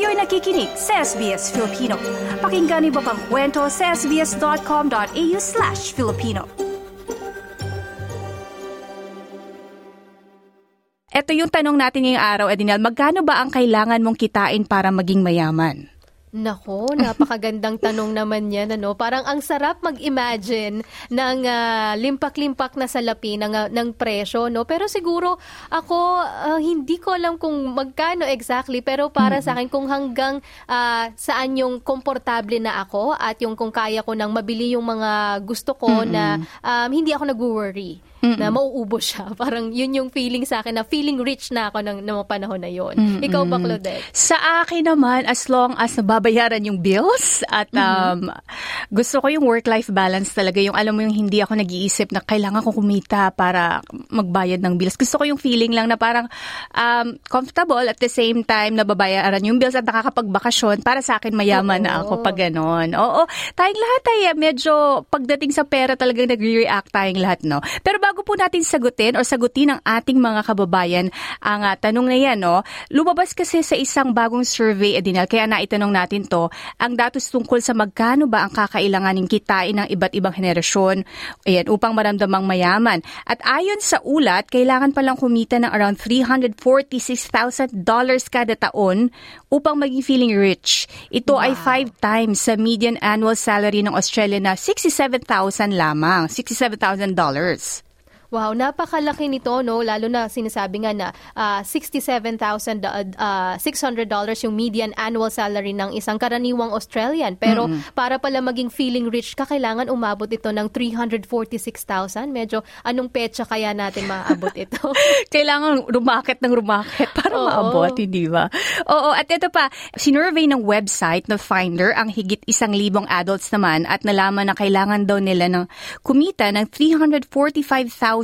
Kayo'y nakikinig sa SBS Filipino. Pakinggan niyo pa ang kwento sa sbs.com.au/Filipino. Ito yung tanong natin ngayong araw, Edinal. Magkano ba ang kailangan mong kitain para maging mayaman? Nako, napakagandang tanong naman yan. Ano? Parang ang sarap mag-imagine ng limpak-limpak na salapi ng presyo. No? Pero siguro ako, hindi ko alam kung magkano exactly. Pero para sa akin, kung hanggang saan yung komportable na ako at yung kung kaya ko nang mabili yung mga gusto ko na hindi ako nag-worry. Na mauubo siya. Parang yun yung feeling sa akin na feeling rich na ako ng mga panahon na yun. Ikaw ba, Claudette? Sa akin naman, as long as nababayaran yung bills at gusto ko yung work-life balance talaga. Yung alam mo yung hindi ako nag-iisip na kailangan ko kumita para magbayad ng bills. Gusto ko yung feeling lang na parang comfortable at the same time nababayaran yung bills at nakakapagbakasyon. Para sa akin, mayaman na ako pag ganon. Oo. Tayong lahat ay medyo pagdating sa pera talagang nag-react tayong lahat, no? Pero bago po natin sagutin ang ating mga kababayan ang tanong na yan, no? Lumabas kasi sa isang bagong survey, Edinal, kaya naitanong natin to, ang datos tungkol sa magkano ba ang kakailanganing kitain ng iba't ibang henerasyon upang maramdamang mayaman. At ayon sa ulat, kailangan palang kumita ng around $346,000 kada taon upang maging feeling rich. Ito ay 5 times sa median annual salary ng Australia na $67,000 lamang, $67,000. Wow, napakalaki nito, no? Lalo na sinasabi nga na $67,600 yung median annual salary ng isang karaniwang Australian. Pero para pala maging feeling rich ka, kailangan umabot ito ng $346,000. Medyo anong petsa kaya natin maaabot ito? Kailangan rumakit para maabot, hindi ba? Oo, at ito pa, sinurvey ng website na Finder ang higit 1,000 adults naman at nalaman na kailangan daw nila ng kumita ng $345,000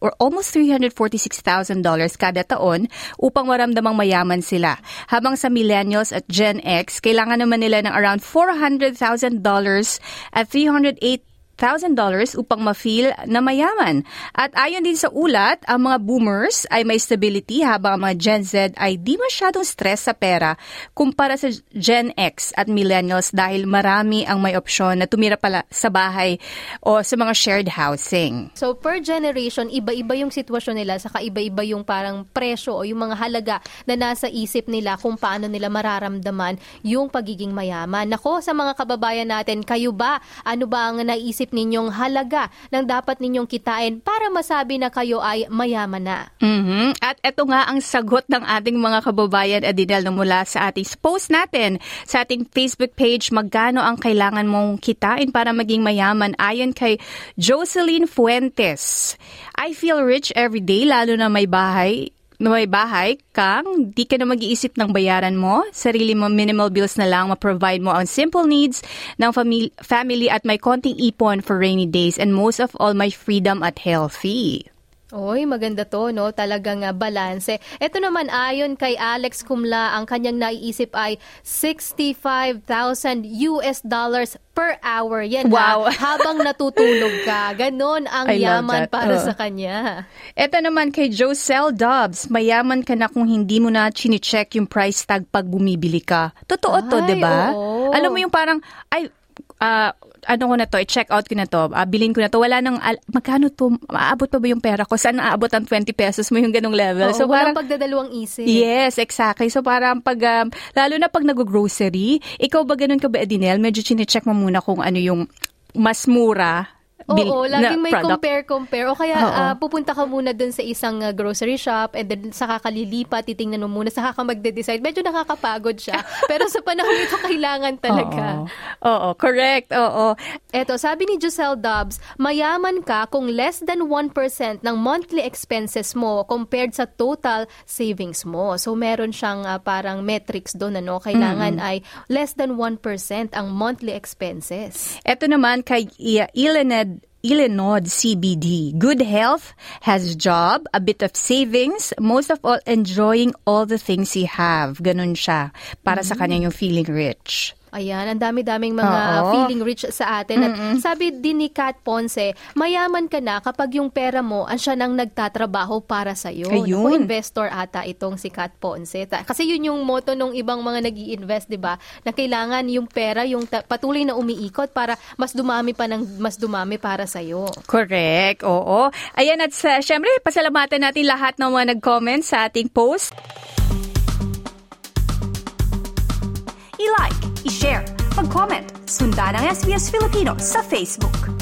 or almost $346,000 kada taon upang maramdamang mayaman sila. Habang sa millennials at Gen X, kailangan naman nila ng around $400,000 at $308,000 upang ma-feel na mayaman. At ayon din sa ulat, ang mga boomers ay may stability habang ang mga Gen Z ay di masyadong stress sa pera kumpara sa Gen X at millennials dahil marami ang may opsyon na tumira pala sa bahay o sa mga shared housing. So per generation, iba-iba yung sitwasyon nila saka iba-iba yung parang presyo o yung mga halaga na nasa isip nila kung paano nila mararamdaman yung pagiging mayaman. Nako, sa mga kababayan natin, kayo ba? Ano ba ang naisip ninyong halaga ng dapat ninyong kitain para masabi na kayo ay mayaman na? At ito nga ang sagot ng ating mga kababayan, Edinal, na mula sa ating post natin sa ating Facebook page, magkano ang kailangan mong kitain para maging mayaman. Ayon kay Jocelyn Fuentes, I feel rich every day lalo na may bahay kang, di ka na mag-iisip ng bayaran mo, sarili mo minimal bills na lang, ma-provide mo ang simple needs ng family at may konting ipon for rainy days and most of all, may freedom at healthy. Oy, maganda to, no? Talagang balanse. Ito naman, ayon kay Alex Kumla, ang kanyang naiisip ay $65,000 per hour. Yan, wow. Habang natutulog ka. Ganon ang yaman para sa kanya. Ito naman kay Jocelle Dobbs, mayaman ka na kung hindi mo na chine-check yung price tag pag bumibili ka. Totoo to, di ba? Alam mo yung parang, i-check out ko na to, bilhin ko na to, wala nang, magkano to, maaabot pa ba yung pera ko? Saan maaabot ang $20 mo yung ganong level? Oo, so walang pagdadalawang isip. Yes, exactly. So parang pag, lalo na pag nag-grocery, ikaw ba ganun ka ba, Edinel? Medyo chine-check mo muna kung ano yung mas mura. Oo, laging may product. compare. O kaya pupunta ka muna dun sa isang grocery shop and then saka kalilipat, titingnan mo muna, saka ka magde-decide. Medyo nakakapagod siya. Pero sa panahon ito, kailangan talaga. Oo, correct. Oo. Eto, sabi ni Giselle Dobbs, mayaman ka kung less than 1% ng monthly expenses mo compared sa total savings mo. So, meron siyang parang metrics doon, ano? Kailangan ay less than 1% ang monthly expenses. Eto naman kay Ilened Ilinod CBD. Good health, has job, a bit of savings, most of all enjoying all the things you have. Ganun siya. Para sa kanya yung feeling rich. Ayan, ang dami-daming mga feeling rich sa atin. At sabi din ni Kat Ponce, mayaman ka na kapag yung pera mo ang siya nang nagtatrabaho para sa'yo. Ayun. Ako, investor ata itong si Kat Ponce. Kasi yun yung motto ng ibang mga nag-i-invest, di ba? Na kailangan yung pera, yung patuloy na umiikot para mas dumami pa ng mas dumami para sa'yo. Correct, oo. Ayan, at syempre, pasalamatan natin lahat ng mga nag-comment sa ating post. I-like, i-share, mag-comment. Sundan ang SBS Filipino sa Facebook.